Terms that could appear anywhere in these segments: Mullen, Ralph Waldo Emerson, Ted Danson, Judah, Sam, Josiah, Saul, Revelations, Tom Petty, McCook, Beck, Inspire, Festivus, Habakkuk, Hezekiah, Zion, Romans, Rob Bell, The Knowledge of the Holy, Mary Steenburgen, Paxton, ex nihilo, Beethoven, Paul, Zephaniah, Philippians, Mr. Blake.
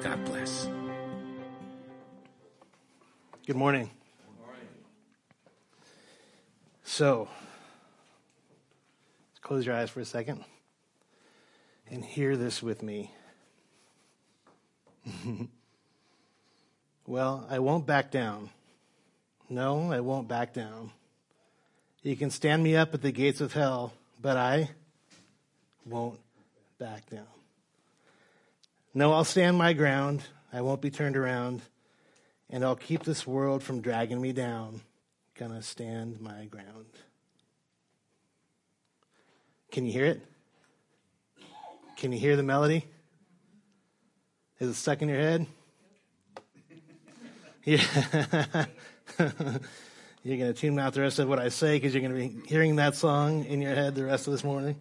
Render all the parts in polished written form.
God bless. Good morning. Good morning. So, let's close your eyes for a second and hear this with me. Well, I won't back down. No, I won't back down. You can stand me up at the gates of hell, but I won't back down. No, I'll stand my ground, I won't be turned around, and I'll keep this world from dragging me down. Gonna stand my ground. Can you hear it? Can you hear the melody? Is it stuck in your head? Yeah. You're going to tune out the rest of what I say because you're going to be hearing that song in your head the rest of this morning.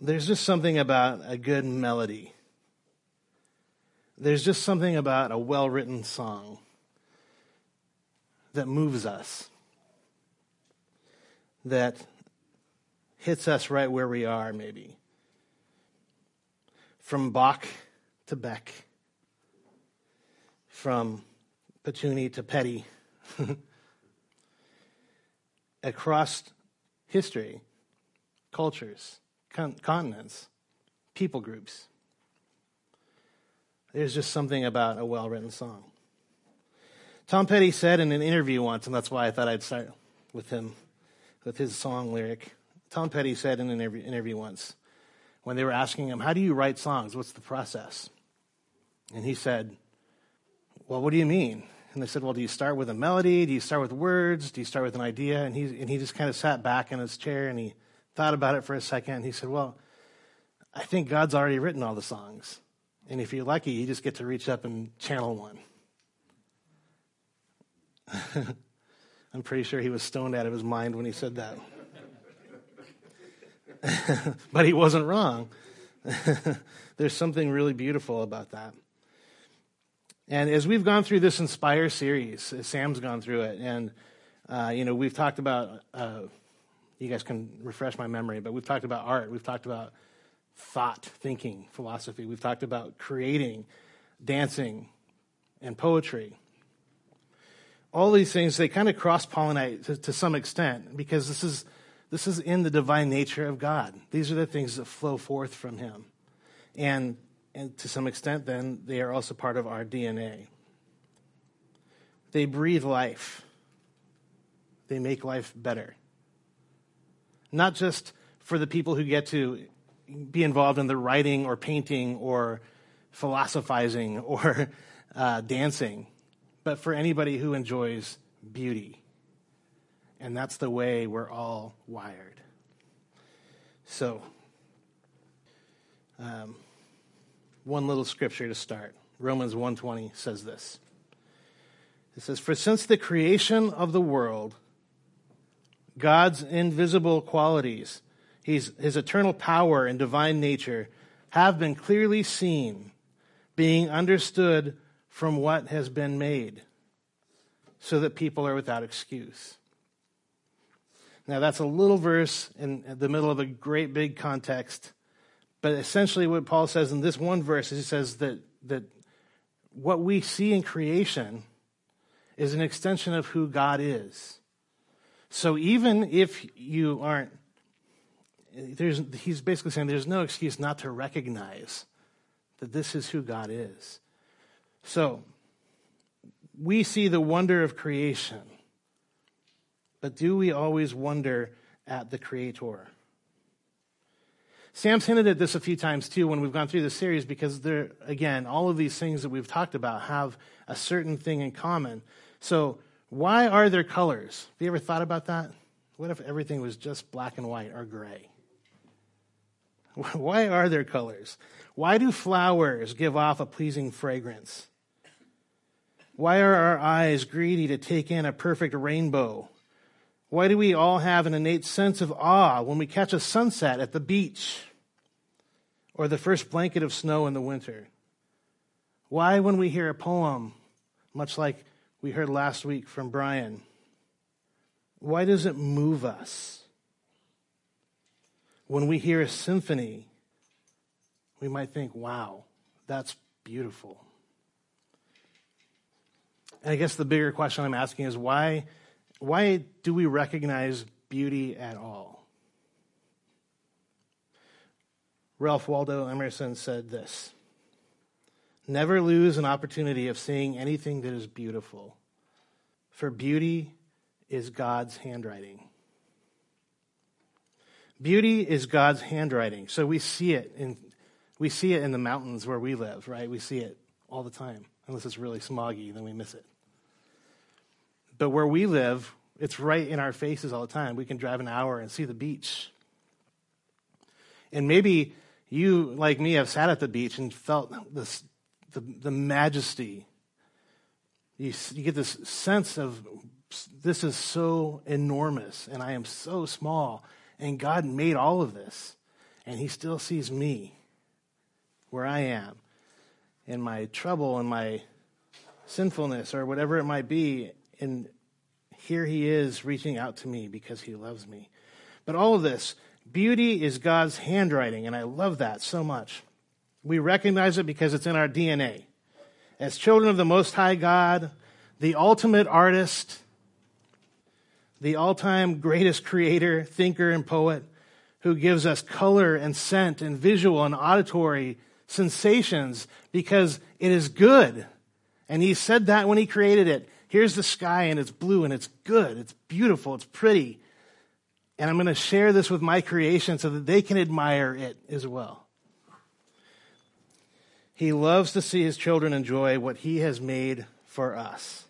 There's just something about a good melody. There's just something about a well-written song that moves us, that hits us right where we are, maybe. From Bach to Beck, from Petuni to Petty, across history, cultures, continents, people groups. There's just something about a well-written song. Tom Petty said in an interview once, and that's why I thought I'd start with him, with his song lyric. Tom Petty said in an interview once, when they were asking him, how do you write songs? What's the process? And he said, well, what do you mean? And they said, well, do you start with a melody? Do you start with words? Do you start with an idea? And he just kind of sat back in his chair and he thought about it for a second, and he said, well, I think God's already written all the songs. And if you're lucky, you just get to reach up and channel one. I'm pretty sure he was stoned out of his mind when he said that. But he wasn't wrong. There's something really beautiful about that. And as we've gone through this Inspire series, Sam's gone through it, and we've talked about... you guys can refresh my memory, but we've talked about art. We've talked about thought, thinking, philosophy. We've talked about creating, dancing, and poetry. All these things, they kind of cross-pollinate to some extent, because this is in the divine nature of God. These are the things that flow forth from him. And to some extent, then, they are also part of our DNA. They breathe life. They make life better. Not just for the people who get to be involved in the writing or painting or philosophizing or dancing, but for anybody who enjoys beauty. And that's the way we're all wired. So, one little scripture to start. Romans 1:20 says this. It says, for since the creation of the world, God's invisible qualities, his eternal power and divine nature, have been clearly seen, being understood from what has been made, so that people are without excuse. Now, that's a little verse in the middle of a great big context, but essentially what Paul says in this one verse is he says that what we see in creation is an extension of who God is. So even if you aren't, he's basically saying there's no excuse not to recognize that this is who God is. So We see the wonder of creation, but do we always wonder at the Creator? Sam's hinted at this a few times, too, when we've gone through this series, because there, again, all of these things that we've talked about have a certain thing in common. So why are there colors? Have you ever thought about that? What if everything was just black and white or gray? Why are there colors? Why do flowers give off a pleasing fragrance? Why are our eyes greedy to take in a perfect rainbow? Why do we all have an innate sense of awe when we catch a sunset at the beach or the first blanket of snow in the winter? Why, when we hear a poem, much like we heard last week from Brian, why does it move us? When we hear a symphony, we might think, wow, that's beautiful. And I guess the bigger question I'm asking is why do we recognize beauty at all? Ralph Waldo Emerson said this: never lose an opportunity of seeing anything that is beautiful, for beauty is God's handwriting. Beauty is God's handwriting. So we see it in the mountains where we live, right? We see it all the time. Unless it's really smoggy, then we miss it. But where we live, it's right in our faces all the time. We can drive an hour and see the beach. And maybe you, like me, have sat at the beach and felt this, the majesty. You get this sense of, this is so enormous, and I am so small, and God made all of this, and he still sees me where I am in my trouble and my sinfulness or whatever it might be. And here he is reaching out to me because he loves me. But all of this, beauty is God's handwriting, and I love that so much. We recognize it because it's in our DNA. As children of the Most High God, the ultimate artist, the all-time greatest creator, thinker, and poet, who gives us color and scent and visual and auditory sensations because it is good. And he said that when he created it. Here's the sky, and it's blue, and it's good, it's beautiful, it's pretty. And I'm going to share this with my creation so that they can admire it as well. He loves to see his children enjoy what he has made for us.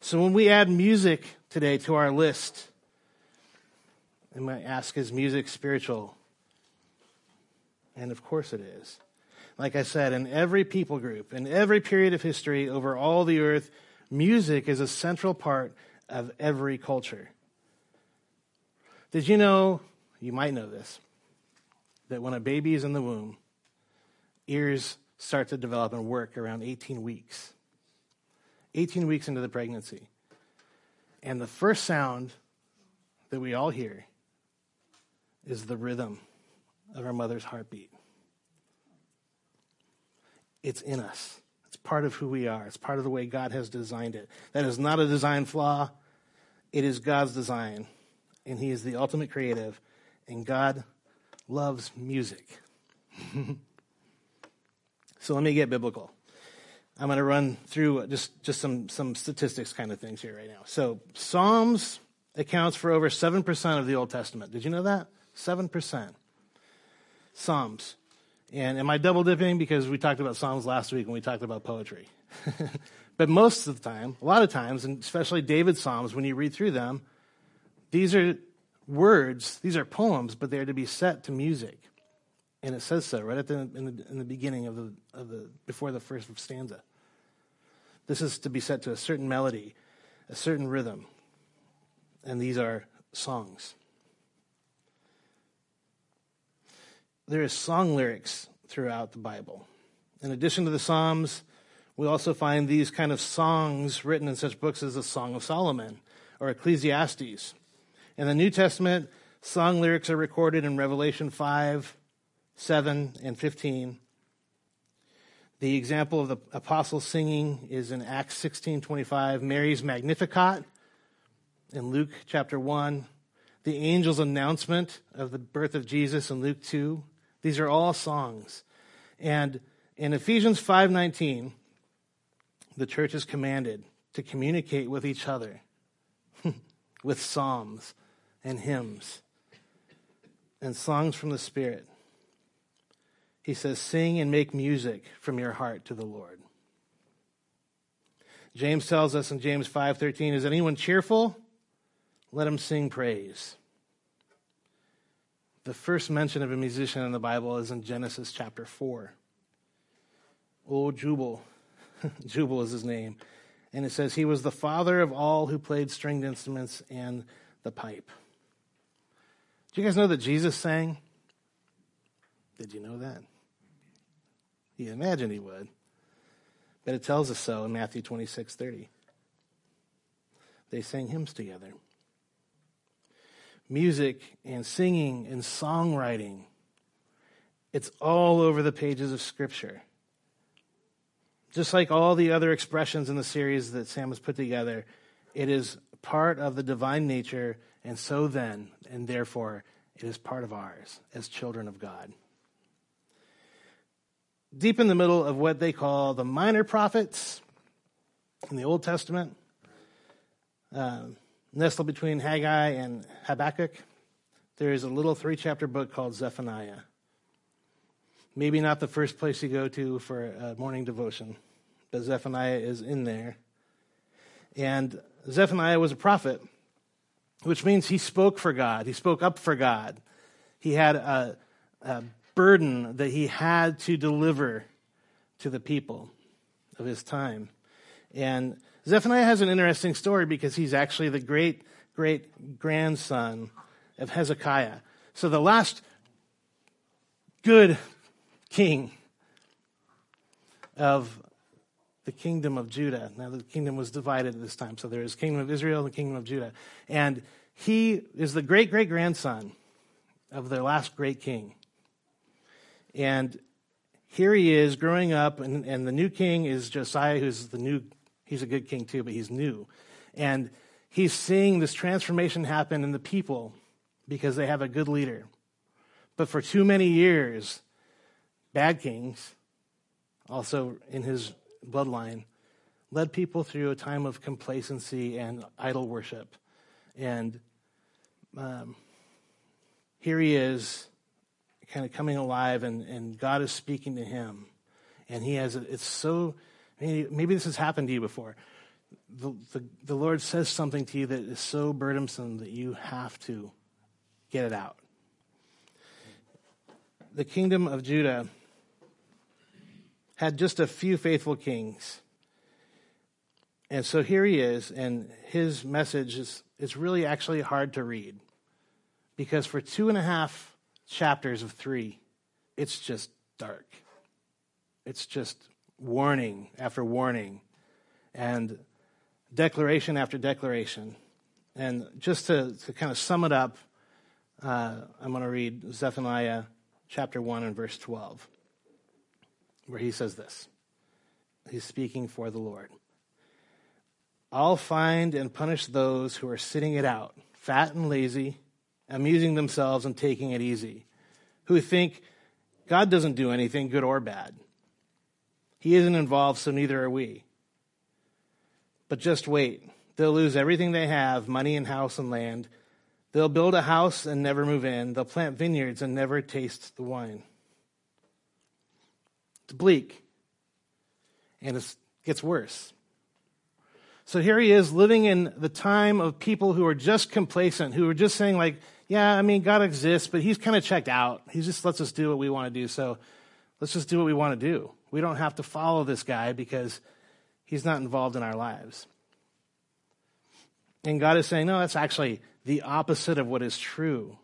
So when we add music today to our list, I might ask, is music spiritual? And of course it is. Like I said, in every people group, in every period of history over all the earth, music is a central part of every culture. Did you know, you might know this, that when a baby is in the womb, ears start to develop and work around 18 weeks. 18 weeks into the pregnancy. And the first sound that we all hear is the rhythm of our mother's heartbeat. It's in us. It's part of who we are. It's part of the way God has designed it. That is not a design flaw. It is God's design, and he is the ultimate creative, and God loves music. So let me get biblical. I'm going to run through just some statistics kind of things here right now. So Psalms accounts for over 7% of the Old Testament. Did you know that? 7%. Psalms. And am I double dipping? Because we talked about Psalms last week when we talked about poetry. But most of the time, a lot of times, and especially David's Psalms, when you read through them, these are words, these are poems, but they're to be set to music. And it says so right at the beginning of the before the first stanza. This is to be set to a certain melody, a certain rhythm. And these are songs. There is song lyrics throughout the Bible. In addition to the Psalms, we also find these kind of songs written in such books as the Song of Solomon or Ecclesiastes. In the New Testament, song lyrics are recorded in Revelation 5, 7, and 15. The example of the apostles singing is in Acts 16:25, Mary's Magnificat, in Luke chapter 1, the angel's announcement of the birth of Jesus in Luke 2. These are all songs. And in Ephesians 5:19, the church is commanded to communicate with each other with psalms and hymns and songs from the Spirit. He says, sing and make music from your heart to the Lord. James tells us in James 5:13, is anyone cheerful? Let him sing praise. The first mention of a musician in the Bible is in Genesis chapter 4. Old Jubal, Jubal is his name. And it says he was the father of all who played stringed instruments and the pipe. Do you guys know that Jesus sang? Did you know that? You imagined he would. But it tells us so in Matthew 26:30. They sang hymns together. Music and singing and songwriting. It's all over the pages of Scripture. Just like all the other expressions in the series that Sam has put together, it is part of the divine nature, and so then, and therefore, it is part of ours as children of God. Deep in the middle of what they call the minor prophets in the Old Testament, nestled between Haggai and Habakkuk, there is a little 3-chapter book called Zephaniah. Maybe not the first place you go to for a morning devotion, but Zephaniah is in there. And Zephaniah was a prophet, which means he spoke for God. He spoke up for God. He had a burden that he had to deliver to the people of his time. And Zephaniah has an interesting story because he's actually the great-great-grandson of Hezekiah. So the last good king of the kingdom of Judah. Now, the kingdom was divided at this time. So there is the kingdom of Israel and the kingdom of Judah. And he is the great-great-grandson of their last great king. And here he is growing up, and the new king is Josiah, who's the new, he's a good king too, but he's new. And he's seeing this transformation happen in the people because they have a good leader. But for too many years, bad kings, also in his bloodline, led people through a time of complacency and idol worship. And here he is, kind of coming alive, and God is speaking to him. And he has, it's so, maybe this has happened to you before. The Lord says something to you that is so burdensome that you have to get it out. The kingdom of Judah had just a few faithful kings. And so here he is, and his message is, it's really actually hard to read, because for 2.5 chapters of 3, it's just dark. It's just warning after warning and declaration after declaration. And just to kind of sum it up, I'm going to read Zephaniah chapter 1 and verse 12, where he says this. He's speaking for the Lord. I'll find and punish those who are sitting it out, fat and lazy, amusing themselves and taking it easy, who think God doesn't do anything good or bad. He isn't involved, so neither are we. But just wait. They'll lose everything they have, money and house and land. They'll build a house and never move in. They'll plant vineyards and never taste the wine. It's bleak. And it gets worse. So here he is living in the time of people who are just complacent, who are just saying like, yeah, I mean, God exists, but he's kind of checked out. He just lets us do what we want to do. So let's just do what we want to do. We don't have to follow this guy because he's not involved in our lives. And God is saying, no, that's actually the opposite of what is true.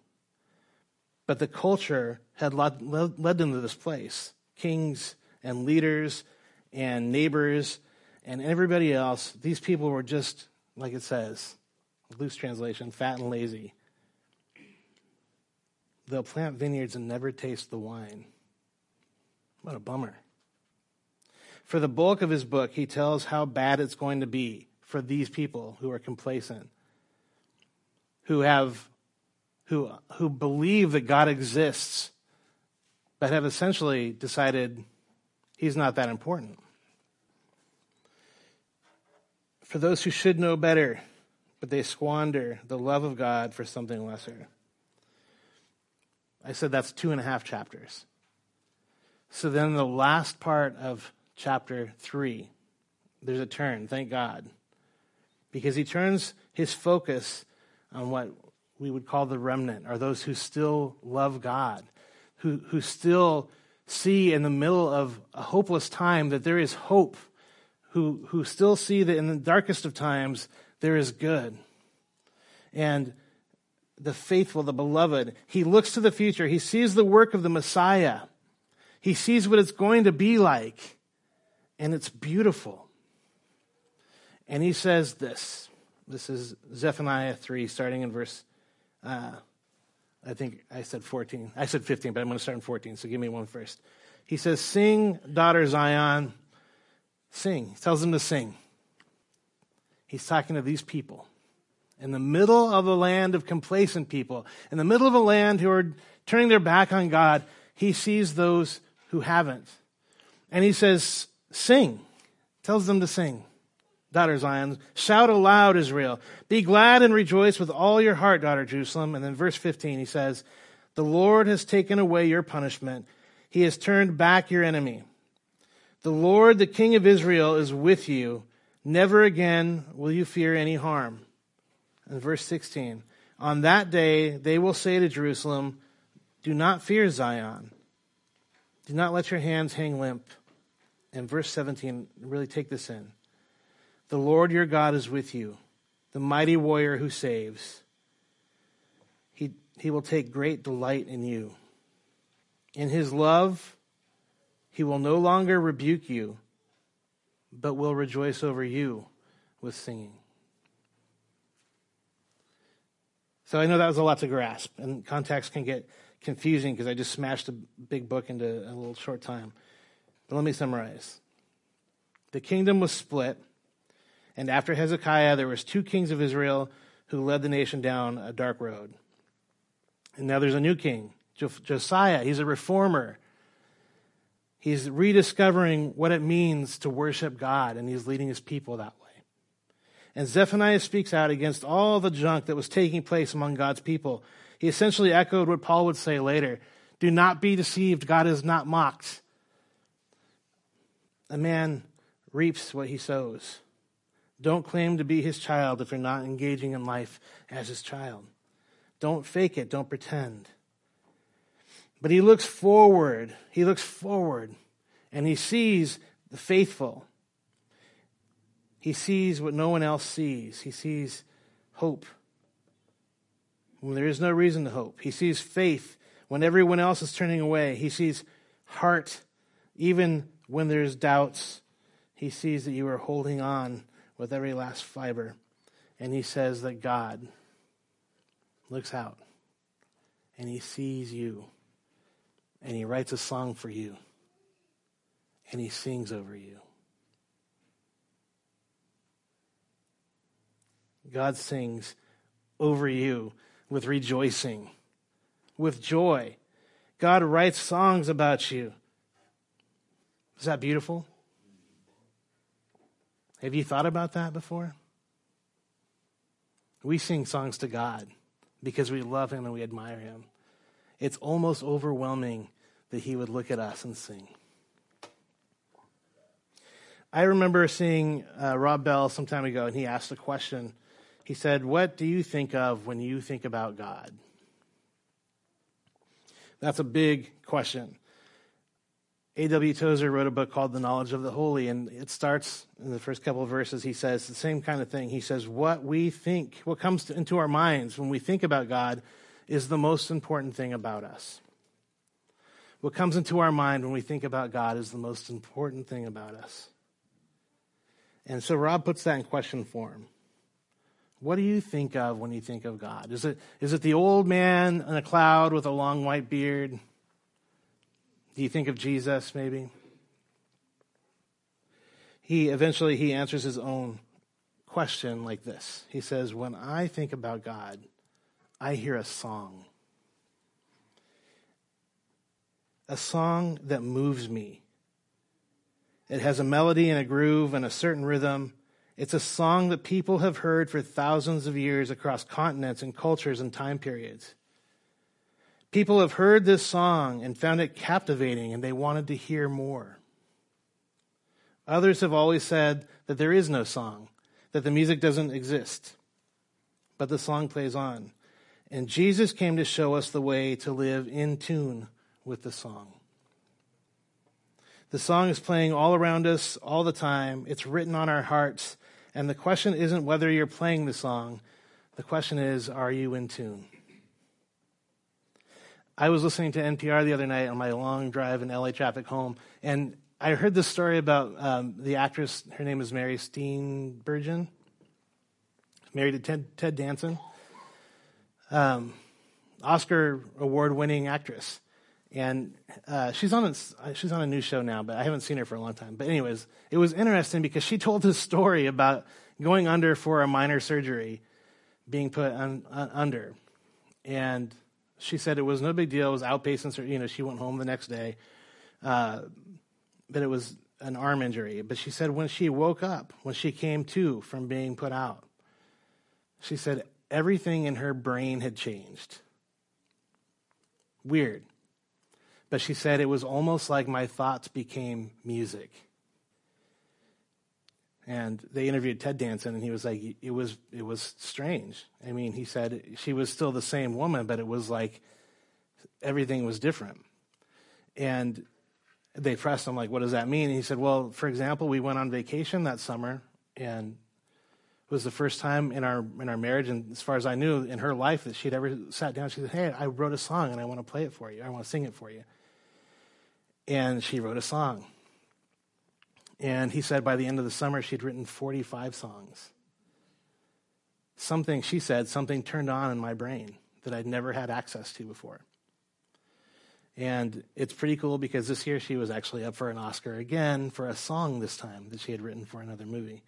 But the culture had led them to this place. Kings and leaders and neighbors and everybody else, these people were just, like it says, loose translation, fat and lazy. They'll plant vineyards and never taste the wine. What a bummer. For the bulk of his book, he tells how bad it's going to be for these people who are complacent, who believe that God exists, but have essentially decided he's not that important. for those who should know better, but they squander the love of God for something lesser. I said that's 2.5 chapters. So then the last part of chapter 3, there's a turn, thank God, because he turns his focus on what we would call the remnant, or those who still love God, who still see in the middle of a hopeless time that there is hope, who still see that in the darkest of times there is good. And the faithful, the beloved, he looks to the future. He sees the work of the Messiah. He sees what it's going to be like, and it's beautiful. And he says this. This is Zephaniah 3, starting in verse, I think I said 14. I said 15, but I'm going to start in 14, so give me one first. He says, "Sing, daughter Zion, sing." He tells them to sing. He's talking to these people. In the middle of a land of complacent people, in the middle of a land who are turning their back on God, he sees those who haven't. And he says, "Sing." Tells them to sing. "Daughter Zion, shout aloud, Israel. Be glad and rejoice with all your heart, daughter Jerusalem." And then verse 15, he says, "The Lord has taken away your punishment. He has turned back your enemy. The Lord, the King of Israel, is with you. Never again will you fear any harm." And verse 16, "On that day they will say to Jerusalem, 'Do not fear, Zion. Do not let your hands hang limp.'" And verse 17, really take this in. "The Lord your God is with you, the mighty warrior who saves. He will take great delight in you. In his love, he will no longer rebuke you, but will rejoice over you with singing." So I know that was a lot to grasp, and context can get confusing because I just smashed a big book into a little short time. But let me summarize. The kingdom was split, and after Hezekiah, there was 2 kings of Israel who led the nation down a dark road. And now there's a new king, Josiah. He's a reformer. He's rediscovering what it means to worship God, and he's leading his people that way. And Zephaniah speaks out against all the junk that was taking place among God's people. He essentially echoed what Paul would say later. "Do not be deceived. God is not mocked. A man reaps what he sows." Don't claim to be his child if you're not engaging in life as his child. Don't fake it. Don't pretend. But he looks forward. He looks forward, and he sees the faithful. He sees what no one else sees. He sees hope when there is no reason to hope. He sees faith when everyone else is turning away. He sees heart even when there's doubts. He sees that you are holding on with every last fiber. And he says that God looks out and he sees you, and he writes a song for you, and he sings over you. God sings over you with rejoicing, with joy. God writes songs about you. Is that beautiful? Have you thought about that before? We sing songs to God because we love him and we admire him. It's almost overwhelming that he would look at us and sing. I remember seeing Rob Bell some time ago, and he asked a question. He said, "What do you think of when you think about God?" That's a big question. A.W. Tozer wrote a book called The Knowledge of the Holy, and it starts in the first couple of verses. He says the same kind of thing. He says, what we think, what comes into our minds when we think about God is the most important thing about us. What comes into our mind when we think about God is the most important thing about us. And so Rob puts that in question form. What do you think of when you think of God? Is it the old man in a cloud with a long white beard? Do you think of Jesus maybe? He answers his own question like this. He says, "When I think about God, I hear a song. A song that moves me. It has a melody and a groove and a certain rhythm. It's a song that people have heard for thousands of years across continents and cultures and time periods. People have heard this song and found it captivating, and they wanted to hear more. Others have always said that there is no song, that the music doesn't exist. But the song plays on. And Jesus came to show us the way to live in tune with the song. The song is playing all around us all the time. It's written on our hearts. And the question isn't whether you're playing the song. The question is, are you in tune? I was listening to NPR the other night on my long drive in LA traffic home, and I heard this story about the actress. Her name is Mary Steenburgen, married to Ted Danson, Oscar award-winning actress, and she's on a new show now, but I haven't seen her for a long time. But anyways, it was interesting because she told this story about going under for a minor surgery, being put under, and she said it was no big deal. It was outpatient, or she went home the next day. But it was an arm injury. But she said when she woke up, when she came to from being put out, she said everything in her brain had changed. Weird. But she said it was almost like my thoughts became music. And they interviewed Ted Danson, and he was like, it was strange. I mean, he said she was still the same woman, but it was like everything was different. And they pressed him, like, what does that mean? And he said, well, for example, we went on vacation that summer, and it was the first time in our marriage, and as far as I knew, in her life that she'd ever sat down. She said, hey, I wrote a song, and I want to play it for you. I want to sing it for you. And she wrote a song. And he said by the end of the summer, she'd written 45 songs. Something, she said, something turned on in my brain that I'd never had access to before. And it's pretty cool because this year she was actually up for an Oscar again for a song this time that she had written for another movie.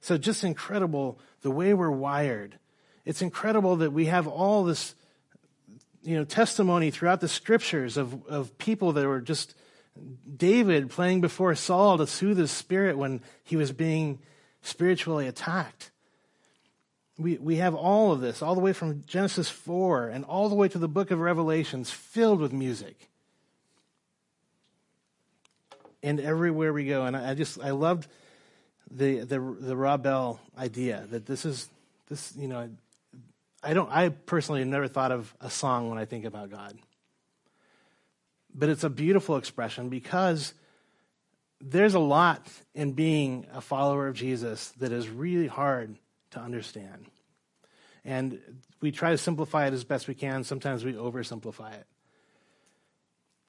So just incredible the way we're wired. It's incredible that we have all this, testimony throughout the scriptures of people that were just David playing before Saul to soothe his spirit when he was being spiritually attacked. We have all of this, all the way from Genesis 4 and all the way to the book of Revelations, filled with music. And everywhere we go, and I loved the Rob Bell idea that this is I personally have never thought of a song when I think about God. But it's a beautiful expression because there's a lot in being a follower of Jesus that is really hard to understand. And we try to simplify it as best we can. Sometimes we oversimplify it.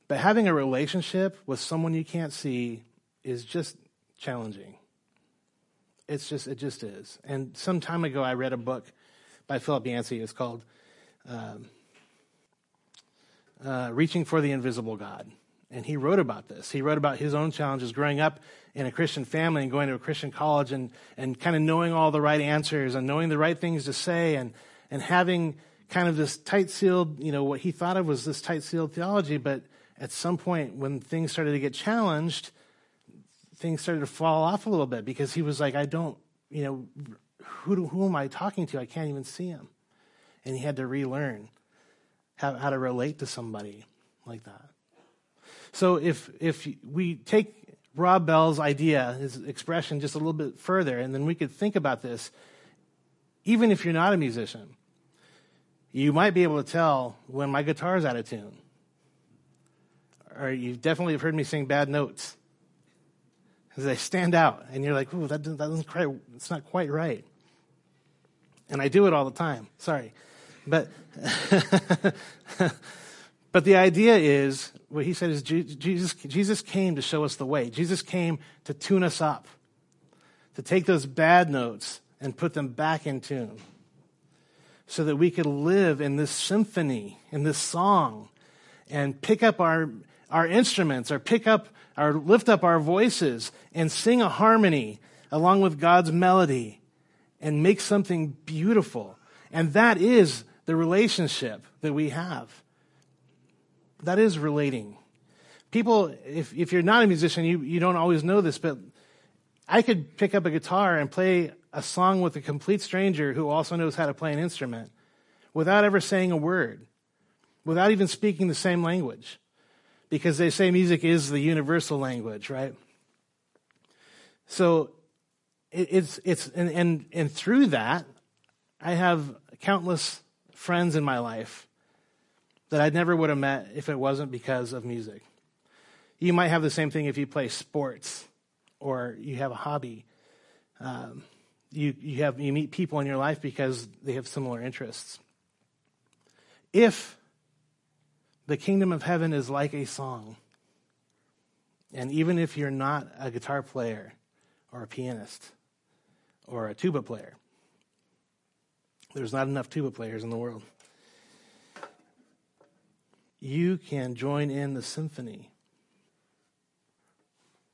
But having a relationship with someone you can't see is just challenging. It just is. And some time ago, I read a book by Philip Yancey. It's called Reaching for the Invisible God. And he wrote about this. He wrote about his own challenges growing up in a Christian family and going to a Christian college and kind of knowing all the right answers and knowing the right things to say and having kind of this tight-sealed, what he thought of was this tight-sealed theology. But at some point when things started to get challenged, things started to fall off a little bit because he was like, I don't, who am I talking to? I can't even see him. And he had to relearn how to relate to somebody like that. So if we take Rob Bell's idea, his expression, just a little bit further, and then we could think about this, even if you're not a musician, you might be able to tell when my guitar's out of tune. Or you definitely have heard me sing bad notes. Because they stand out, and you're like, ooh, that doesn't quite, it's not quite right. And I do it all the time, sorry. But but the idea is, what he said is Jesus came to show us the way. Jesus came to tune us up, to take those bad notes and put them back in tune so that we could live in this symphony, in this song, and pick up our instruments or lift up our voices and sing a harmony along with God's melody and make something beautiful. And that is the relationship that we have. That is relating. People, if you're not a musician, you don't always know this, but I could pick up a guitar and play a song with a complete stranger who also knows how to play an instrument without ever saying a word, without even speaking the same language, because they say music is the universal language, right? So it's through that, I have countless friends in my life that I never would have met if it wasn't because of music. You might have the same thing if you play sports or you have a hobby. You meet people in your life because they have similar interests. If the kingdom of heaven is like a song, and even if you're not a guitar player or a pianist or a tuba player, there's not enough tuba players in the world, you can join in the symphony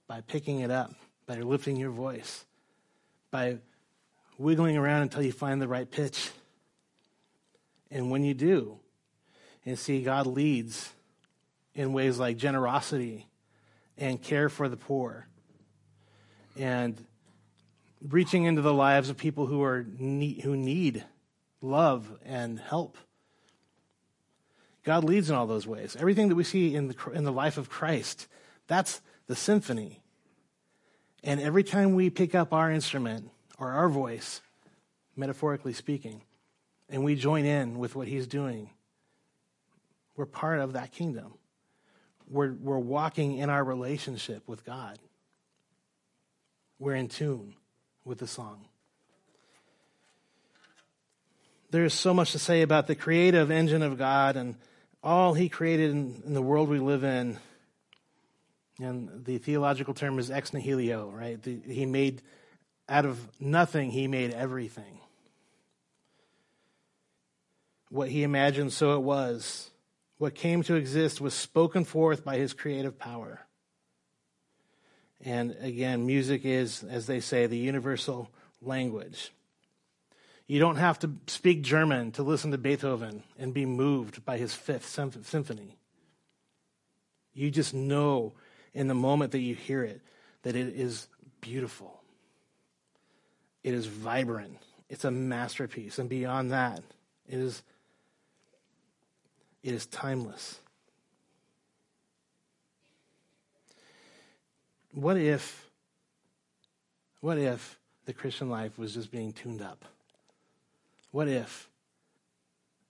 by picking it up, by lifting your voice, by wiggling around until you find the right pitch. And when you do, and see God leads in ways like generosity and care for the poor and reaching into the lives of people who need love and help. God leads in all those ways. Everything that we see in the life of Christ, that's the symphony. And every time we pick up our instrument or our voice, metaphorically speaking, and we join in with what he's doing, we're part of that kingdom. We're walking in our relationship with God. We're in tune with the song. There is so much to say about the creative engine of God and all he created in the world we live in. And the theological term is ex nihilo, right? He made, out of nothing, he made everything. What he imagined, so it was. What came to exist was spoken forth by his creative power. And again, music is, as they say, the universal language. You don't have to speak German to listen to Beethoven and be moved by his Fifth Symphony. You just know in the moment that you hear it that it is beautiful. It is vibrant. It's a masterpiece. And beyond that, it is timeless. What if the Christian life was just being tuned up? What if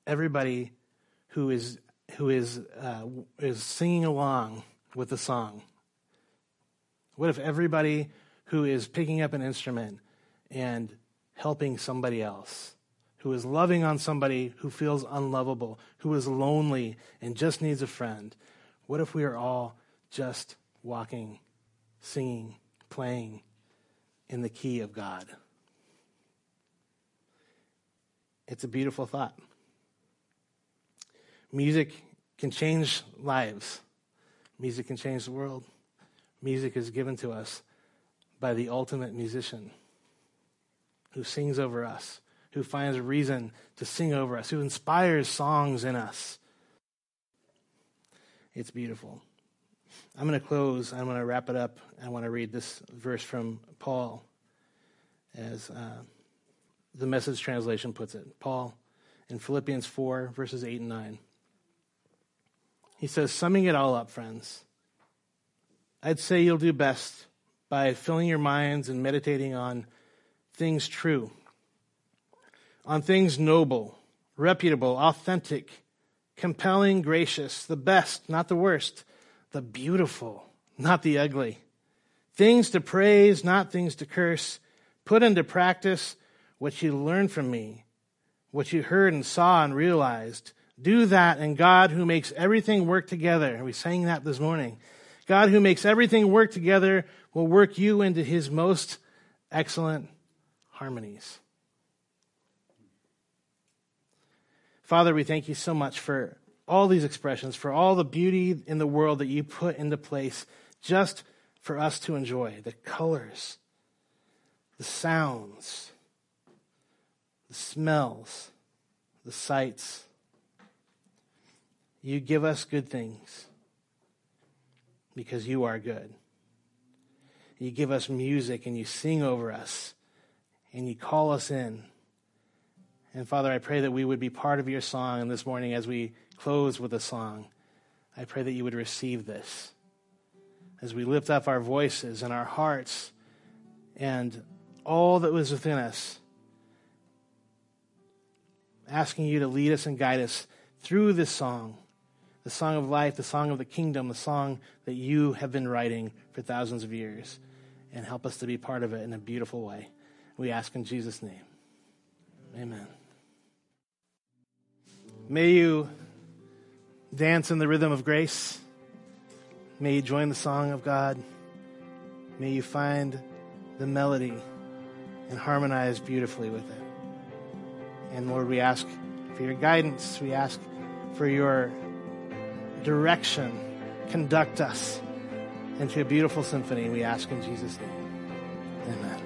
everybody who is singing along with the song? What if everybody who is picking up an instrument and helping somebody else, who is loving on somebody who feels unlovable, who is lonely and just needs a friend, what if we are all just walking, singing, playing in the key of God? It's a beautiful thought. Music can change lives. Music can change the world. Music is given to us by the ultimate musician who sings over us, who finds a reason to sing over us, who inspires songs in us. It's beautiful. I'm going to close. I'm going to wrap it up. I want to read this verse from Paul as the Message translation puts it. Paul in Philippians 4, verses 8 and 9. He says, summing it all up, friends, I'd say you'll do best by filling your minds and meditating on things true, on things noble, reputable, authentic, compelling, gracious, the best, not the worst, the beautiful, not the ugly, things to praise, not things to curse. Put into practice what you learned from me, what you heard and saw and realized. Do that, and God who makes everything work together, and we sang that this morning, God who makes everything work together will work you into his most excellent harmonies. Father, we thank you so much for all these expressions, for all the beauty in the world that you put into place just for us to enjoy. The colors, the sounds, the smells, the sights. You give us good things because you are good. You give us music and you sing over us and you call us in. And Father, I pray that we would be part of your song this morning as we close with a song. I pray that you would receive this. As we lift up our voices and our hearts and all that was within us, asking you to lead us and guide us through this song, the song of life, the song of the kingdom, the song that you have been writing for thousands of years, and help us to be part of it in a beautiful way. We ask in Jesus' name. Amen. May you dance in the rhythm of grace. May you join the song of God. May you find the melody and harmonize beautifully with it. And Lord, we ask for your guidance. We ask for your direction. Conduct us into a beautiful symphony. We ask in Jesus' name. Amen.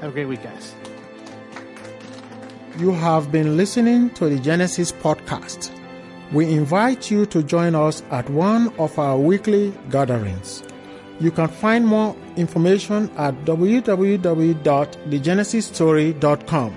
Have a great week, guys. You have been listening to the Genesis Podcast. We invite you to join us at one of our weekly gatherings. You can find more information at www.thegenesisstory.com,